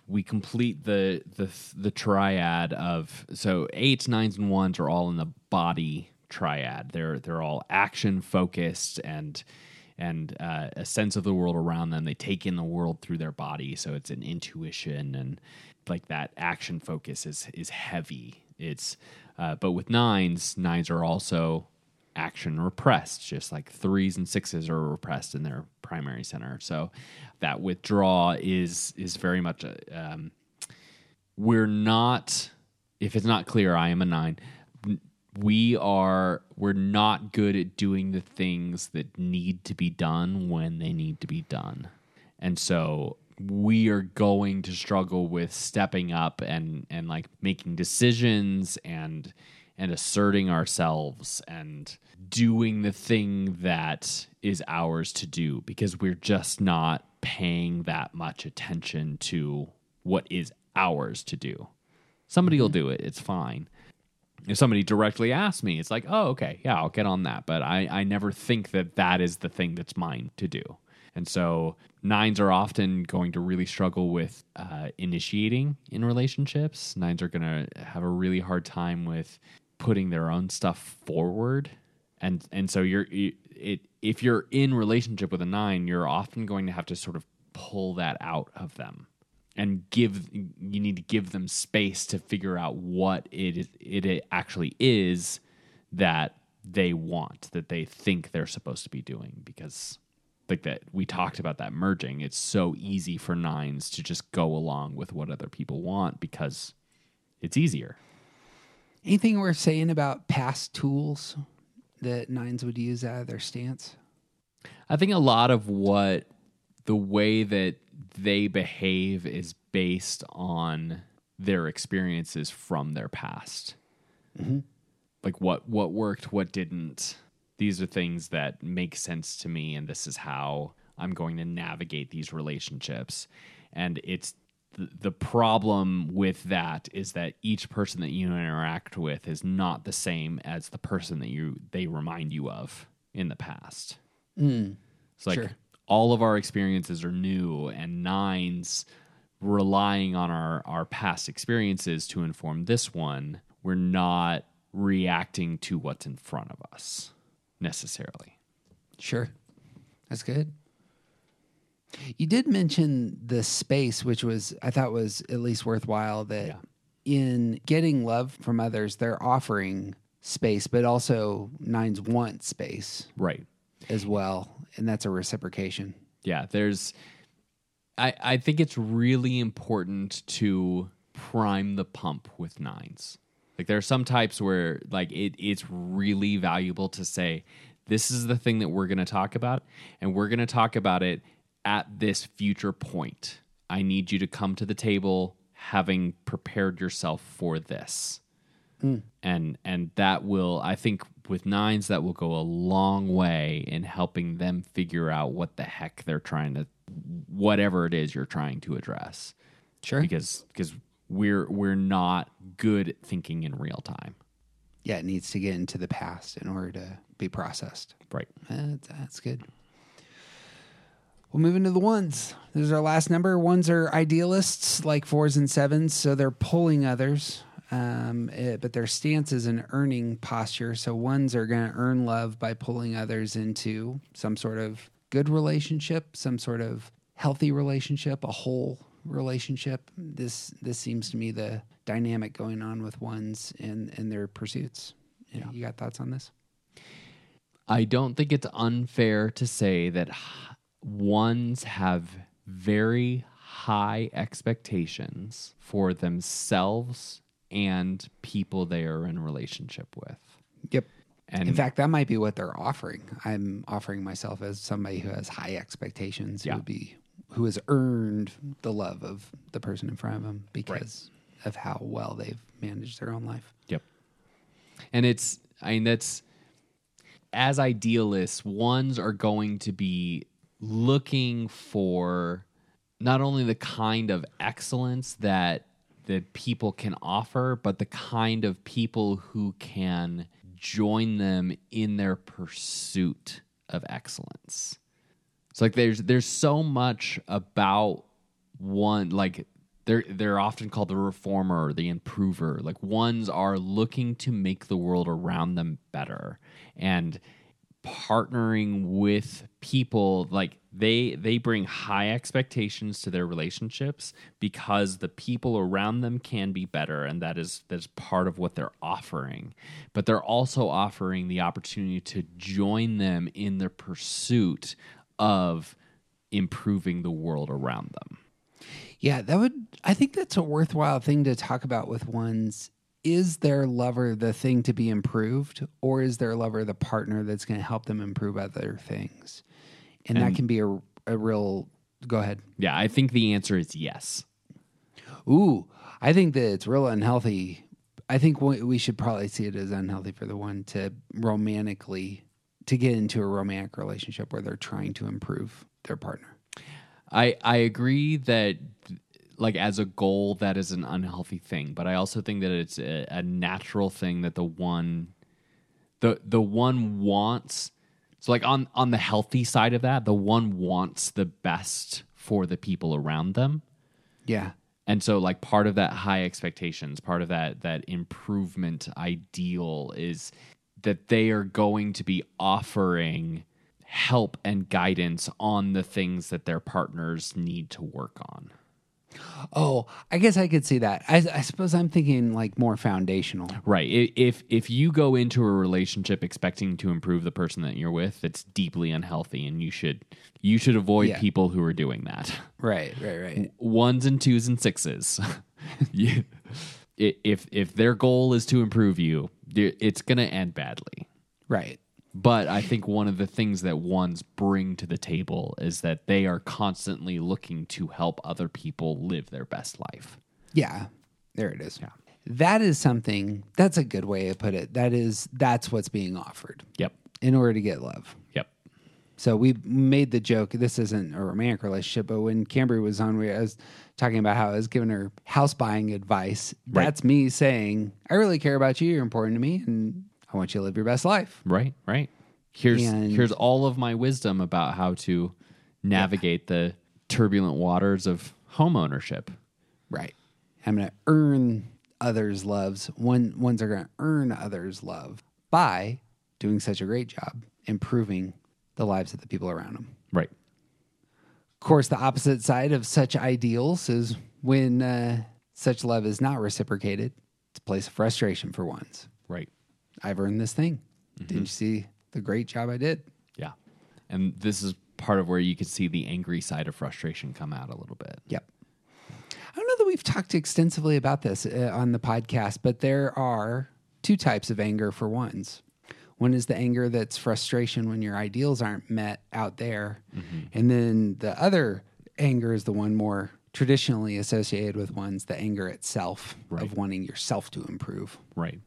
We complete the triad of, so eights, nines, and ones are all in the body triad. They're all action focused and a sense of the world around them. They take in the world through their body, so it's an intuition, and like that action focus is heavy. It's but with nines are also action repressed, just like threes and sixes are repressed in their primary center. So that withdrawal is very much we're not, if it's not clear, I am a nine. We're not good at doing the things that need to be done when they need to be done, and so we are going to struggle with stepping up and like making decisions and asserting ourselves and doing the thing that is ours to do, because we're just not paying that much attention to what is ours to do. Somebody will do it. It's fine. If somebody directly asks me, it's like, oh, okay, yeah, I'll get on that. But I never think that is the thing that's mine to do. And so nines are often going to really struggle with initiating in relationships. Nines are going to have a really hard time with putting their own stuff forward, and so if you're in relationship with a nine, you're often going to have to sort of pull that out of them, and you need to give them space to figure out what it actually is that they want, that they think they're supposed to be doing, because like that we talked about that merging, it's so easy for nines to just go along with what other people want because it's easier. Anything worth saying about past tools that nines would use out of their stance? I think a lot of the way that they behave is based on their experiences from their past. Mm-hmm. Like what worked, what didn't. These are things that make sense to me, and this is how I'm going to navigate these relationships. And it's the problem with that is that each person that you interact with is not the same as the person that they remind you of in the past. Mm, it's like all of our experiences are new, and nines relying on our past experiences to inform this one, we're not reacting to what's in front of us necessarily. Sure. That's good. You did mention the space, which was, I thought, was at least worthwhile, that in getting love from others, they're offering space, but also nines want space. Right. as well, and that's a reciprocation. Yeah, there's... I think it's really important to prime the pump with nines. Like, there are some types where, like, it's really valuable to say, this is the thing that we're going to talk about, and we're going to talk about it at this future point. I need you to come to the table having prepared yourself for this. Mm. And that will, I think, with nines, that will go a long way in helping them figure out what the heck they're trying to, whatever it is you're trying to address. Sure. Because we're not good at thinking in real time. Yeah, it needs to get into the past in order to be processed. Right. That's good. We'll move into the ones. This is our last number. Ones are idealists, like fours and sevens, so they're pulling others. But their stance is an earning posture. So ones are going to earn love by pulling others into some sort of good relationship, some sort of healthy relationship, a whole relationship. This seems to me the dynamic going on with ones and their pursuits. Yeah. You got thoughts on this? I don't think it's unfair to say that ones have very high expectations for themselves and people they are in relationship with. Yep. And in fact, that might be what they're offering. I'm offering myself as somebody who has high expectations, yeah, who has earned the love of the person in front of them because right, of how well they've managed their own life. Yep. And it's, I mean, that's, as idealists, ones are going to be looking for not only the kind of excellence that people can offer, but the kind of people who can join them in their pursuit of excellence. So like there's so much about one, like they're often called the reformer or the improver. Like ones are looking to make the world around them better, and partnering with people, like they bring high expectations to their relationships because the people around them can be better, and that's part of what they're offering. But they're also offering the opportunity to join them in their pursuit of improving the world around them. Yeah, I think that's a worthwhile thing to talk about with ones. Is their lover the thing to be improved, or is their lover the partner that's going to help them improve other things? And that can be a real... Go ahead. Yeah, I think the answer is yes. Ooh, I think that it's real unhealthy. I think we should probably see it as unhealthy for the one to get into a romantic relationship where they're trying to improve their partner. I agree that... Like as a goal, that is an unhealthy thing, but I also think that it's a natural thing that the one wants. So like on the healthy side of that, the one wants the best for the people around them. Yeah. And so like part of that high expectations, part of that improvement ideal is that they are going to be offering help and guidance on the things that their partners need to work on. Oh, I guess I could see that. I suppose I'm thinking like more foundational. Right. If you go into a relationship expecting to improve the person that you're with, it's deeply unhealthy, and you should avoid people who are doing that. Right. Ones and twos and sixes. If their goal is to improve you, it's going to end badly. Right. But I think one of the things that ones bring to the table is that they are constantly looking to help other people live their best life. Yeah, there it is. Yeah. That is something, that's a good way to put it. That's what's being offered. Yep. In order to get love. Yep. So we made the joke, this isn't a romantic relationship, but when Cambry was on, I was talking about how I was giving her house buying advice. Right. That's me saying, I really care about you, you're important to me, and I want you to live your best life. Right. Here's all of my wisdom about how to navigate the turbulent waters of home ownership. Right. I'm going to earn others' loves. Ones are going to earn others' love by doing such a great job improving the lives of the people around them. Right. Of course, the opposite side of such ideals is when such love is not reciprocated, it's a place of frustration for ones. Right. I've earned this thing. Mm-hmm. Didn't you see the great job I did? Yeah. And this is part of where you could see the angry side of frustration come out a little bit. Yep. I don't know that we've talked extensively about this on the podcast, but there are two types of anger for ones. One is the anger that's frustration when your ideals aren't met out there. Mm-hmm. And then the other anger is the one more traditionally associated with ones, the anger itself, right, of wanting yourself to improve. Right.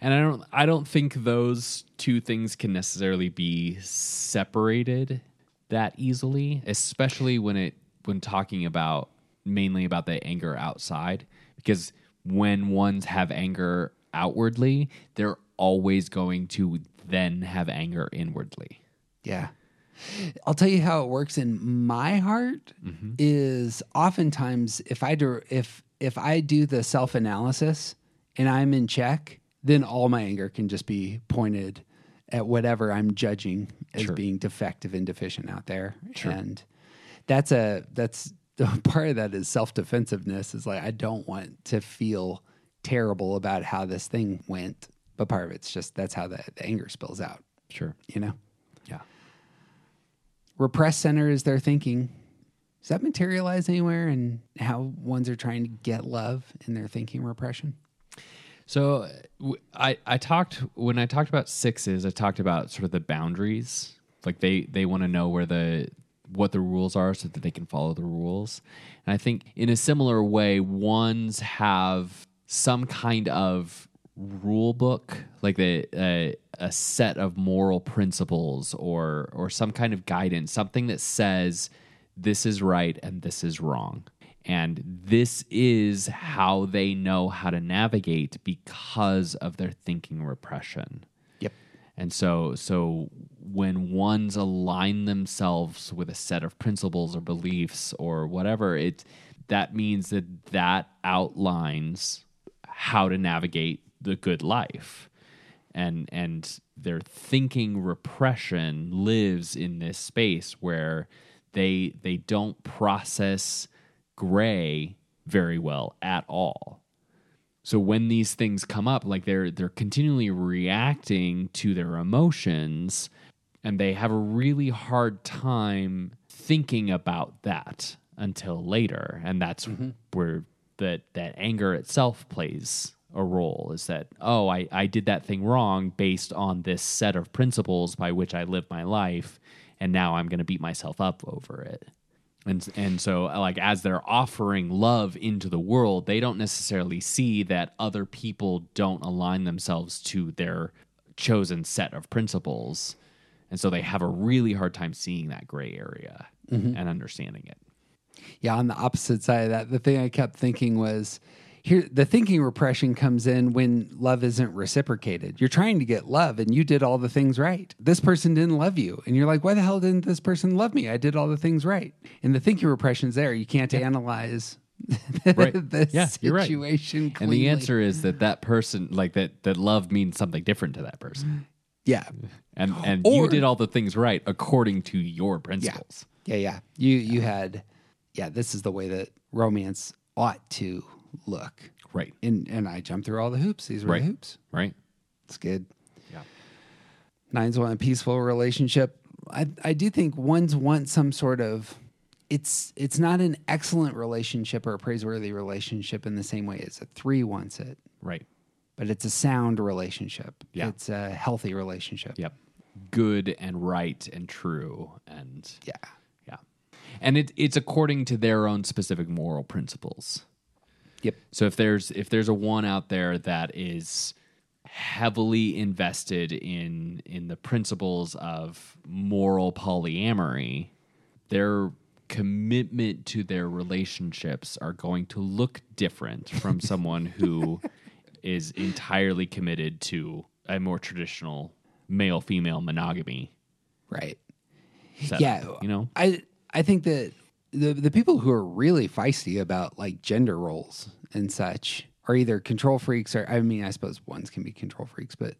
And I don't think those two things can necessarily be separated that easily, especially when talking about mainly about the anger outside, because when ones have anger outwardly, they're always going to then have anger inwardly. Yeah. I'll tell you how it works in my heart, mm-hmm, is oftentimes if I do the self-analysis and I'm in check, then all my anger can just be pointed at whatever I'm judging as, sure, being defective and deficient out there. Sure. And that's part of that is self-defensiveness. Is like, I don't want to feel terrible about how this thing went, but part of it's just that's how the anger spills out. Sure. You know? Yeah. Repress center is their thinking. Does that materialize anywhere in how ones are trying to get love in their thinking repression? So I talked about sixes, I talked about sort of the boundaries. Like they want to know what the rules are so that they can follow the rules. And I think in a similar way, ones have some kind of rule book, like a set of moral principles or some kind of guidance, something that says this is right and this is wrong. And this is how they know how to navigate because of their thinking repression. Yep. And so when ones align themselves with a set of principles or beliefs or whatever, that means that outlines how to navigate the good life. And their thinking repression lives in this space where they don't process gray very well at all. So when these things come up, like they're continually reacting to their emotions, and they have a really hard time thinking about that until later. And that's, mm-hmm, where that anger itself plays a role, is that, oh, I did that thing wrong based on this set of principles by which I live my life, and now I'm going to beat myself up over it. And so, like, as they're offering love into the world, they don't necessarily see that other people don't align themselves to their chosen set of principles. And so they have a really hard time seeing that gray area, mm-hmm, and understanding it. Yeah, on the opposite side of that, the thing I kept thinking was, here, the thinking repression comes in when love isn't reciprocated. You're trying to get love, and you did all the things right. This person didn't love you, and you're like, why the hell didn't this person love me? I did all the things right. And the thinking repression's there. You can't analyze the situation cleanly. And the answer is that person, like that love means something different to that person. Yeah. And you did all the things right according to your principles. Yeah. This is the way that romance ought to look, right, and I jumped through all the hoops. These were the hoops, right? It's good. Yeah. Nines want a peaceful relationship. I do think ones want some sort of. It's not an excellent relationship or a praiseworthy relationship in the same way as a three wants it, right? But it's a sound relationship. Yeah. It's a healthy relationship. Yep. Good and right and true and yeah, and it's according to their own specific moral principles. Yep. So if there's a one out there that is heavily invested in the principles of moral polyamory, their commitment to their relationships are going to look different from someone who is entirely committed to a more traditional male-female monogamy. Right. Setup, yeah. You know, I think that the people who are really feisty about like gender roles and such are either control freaks or, I mean, I suppose ones can be control freaks, but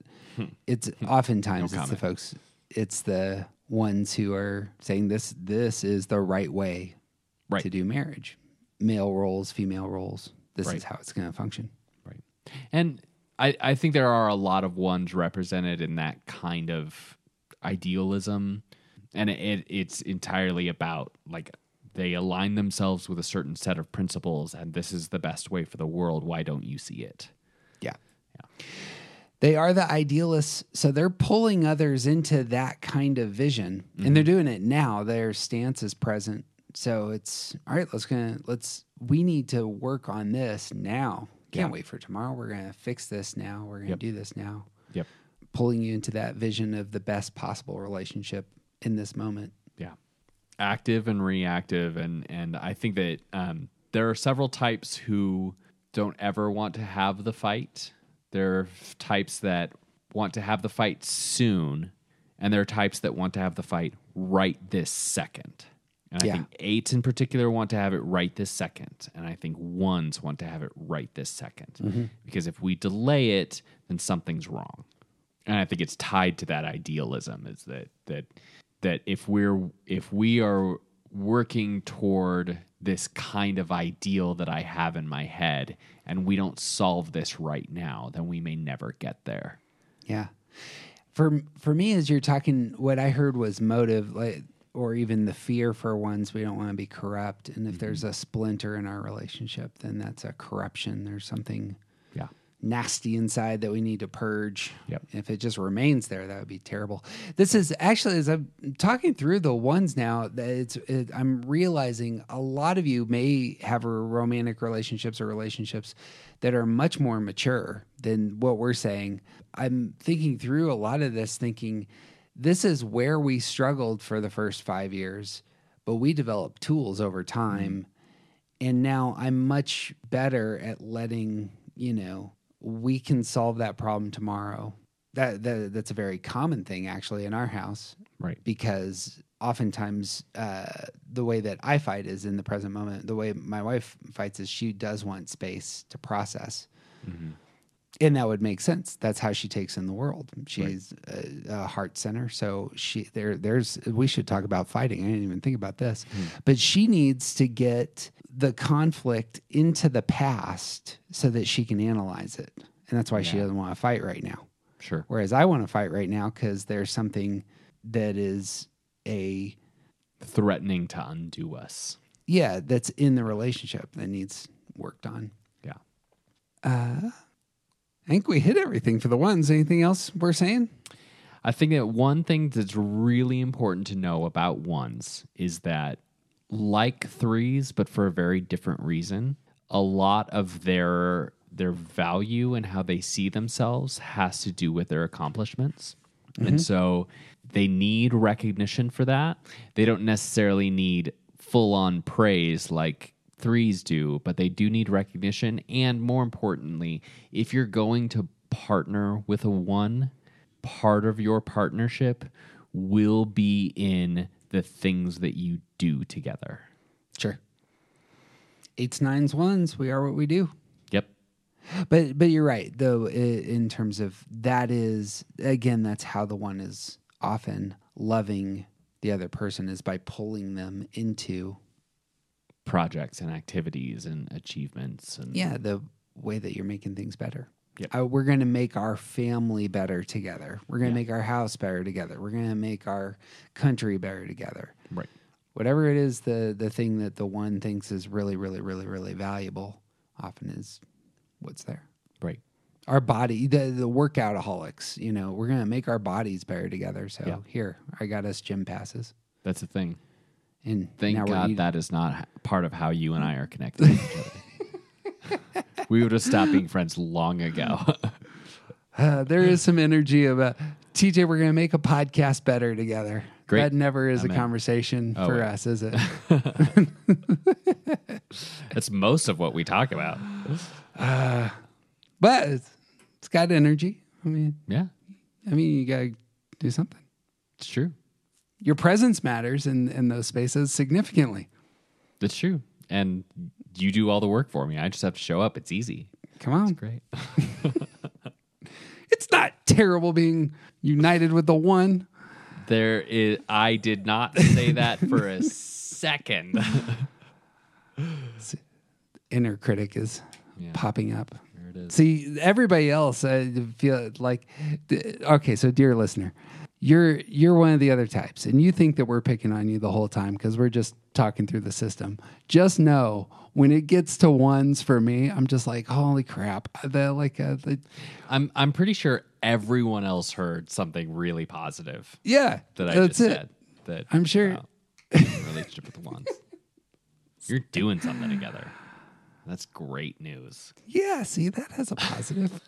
it's oftentimes it's the ones who are saying this is the right way, right, to do marriage. Male roles, female roles. This, right, is how it's going to function. Right. And I think there are a lot of ones represented in that kind of idealism. And it's entirely about, like, they align themselves with a certain set of principles, and this is the best way for the world. Why don't you see it? Yeah. They are the idealists, so they're pulling others into that kind of vision, mm-hmm. and they're doing it now. Their stance is present, so it's all right. We need to work on this now. Can't wait for tomorrow. We're gonna fix this now. We're gonna do this now. Yep. Pulling you into that vision of the best possible relationship in this moment. Yeah. Active and reactive, and I think that there are several types who don't ever want to have the fight. There are types that want to have the fight soon, and there are types that want to have the fight right this second. And I think 8s in particular want to have it right this second, and I think 1s want to have it right this second. Mm-hmm. Because if we delay it, then something's wrong. And I think it's tied to that idealism, is that if we are working toward this kind of ideal that I have in my head, and we don't solve this right now, then we may never get there. Yeah. For me, as you're talking, what I heard was motive, or even the fear for ones. We don't want to be corrupt. And if there's a splinter in our relationship, then that's a corruption. There's something nasty inside that we need to purge. Yep. If it just remains there, that would be terrible. This is actually, as I'm talking through the ones now, that I'm realizing a lot of you may have romantic relationships or relationships that are much more mature than what we're saying. I'm thinking through a lot of this, thinking this is where we struggled for the first 5 years, but we developed tools over time. Mm-hmm. And now I'm much better at letting, we can solve that problem tomorrow. That's a very common thing, actually, in our house. Right. Because oftentimes the way that I fight is in the present moment. The way my wife fights is she does want space to process. Mm-hmm. And that would make sense. That's how she takes in the world. She's a heart center. So we should talk about fighting. I didn't even think about this. Mm-hmm. But she needs to get the conflict into the past so that she can analyze it. And that's why she doesn't want to fight right now. Sure. Whereas I want to fight right now because there's something that is threatening to undo us. Yeah, that's in the relationship that needs worked on. Yeah. I think we hit everything for the ones. Anything else we're saying? I think that one thing that's really important to know about ones is that, like 3s, but for a very different reason, a lot of their value and how they see themselves has to do with their accomplishments. Mm-hmm. And so they need recognition for that. They don't necessarily need full-on praise like 3s do, but they do need recognition. And more importantly, if you're going to partner with a 1, part of your partnership will be in the things that you do together. Sure. 8s, 9s, 1s, we are what we do. Yep. But you're right, though, in terms of that is, again, that's how the 1 is often loving the other person, is by pulling them into projects and activities and achievements, and the way that you're making things better. Yep. We're going to make our family better together. We're going to make our house better together. We're going to make our country better together. Right. Whatever it is, the thing that the 1 thinks is really, really, really, really valuable often is what's there. Right. Our body, the workoutaholics, we're going to make our bodies better together. So here, I got us gym passes. That's the thing. And thank God that is not part of how you and I are connected to each other. We would have stopped being friends long ago. There is some energy of TJ, we're going to make a podcast better together. Great. That never is a conversation for us, is it? That's most of what we talk about. But it's got energy. I mean, you got to do something. It's true. Your presence matters in those spaces significantly. That's true. And you do all the work for me. I just have to show up. It's easy. Come on. It's great. It's not terrible being united with the 1. I did not say that for a second. Inner critic is popping up. There it is. See, everybody else, I feel like, okay, so dear listener, you're one of the other types, and you think that we're picking on you the whole time because we're just talking through the system. Just know when it gets to ones for me, I'm just like, holy crap! I'm pretty sure everyone else heard something really positive. Yeah, that I just said. That I'm sure. Relationship with the ones. You're doing something together. That's great news. Yeah, see, that has a positive.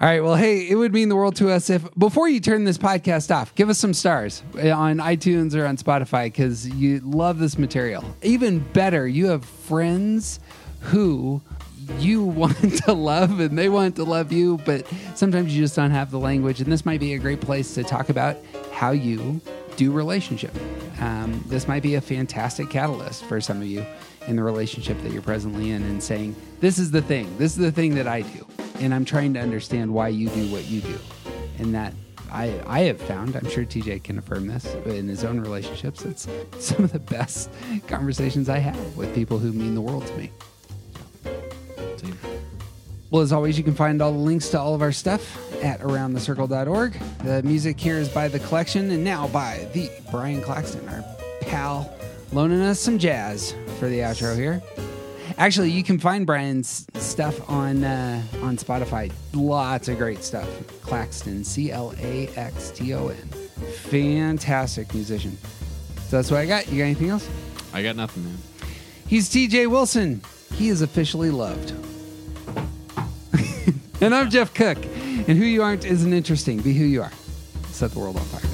All right, well, hey, it would mean the world to us if, before you turn this podcast off, give us some stars on iTunes or on Spotify because you love this material. Even better, you have friends who you want to love and they want to love you, but sometimes you just don't have the language, and this might be a great place to talk about how you do relationship. This might be a fantastic catalyst for some of you in the relationship that you're presently in and saying, this is the thing that I do, and I'm trying to understand why you do what you do. And that I have found, I'm sure TJ can affirm this in his own relationships, it's some of the best conversations I have with people who mean the world to me. Same. Well, as always, you can find all the links to all of our stuff at aroundthecircle.org. The music here is by The Collection, and now by the Brian Claxton, our pal, loaning us some jazz for the outro here. Actually, you can find Brian's stuff on Spotify. Lots of great stuff. Claxton, Claxton. Fantastic musician. So that's what I got. You got anything else? I got nothing, man. He's TJ Wilson. He is officially loved. And I'm Jeff Cook. And who you aren't isn't interesting. Be who you are. Set the world on fire.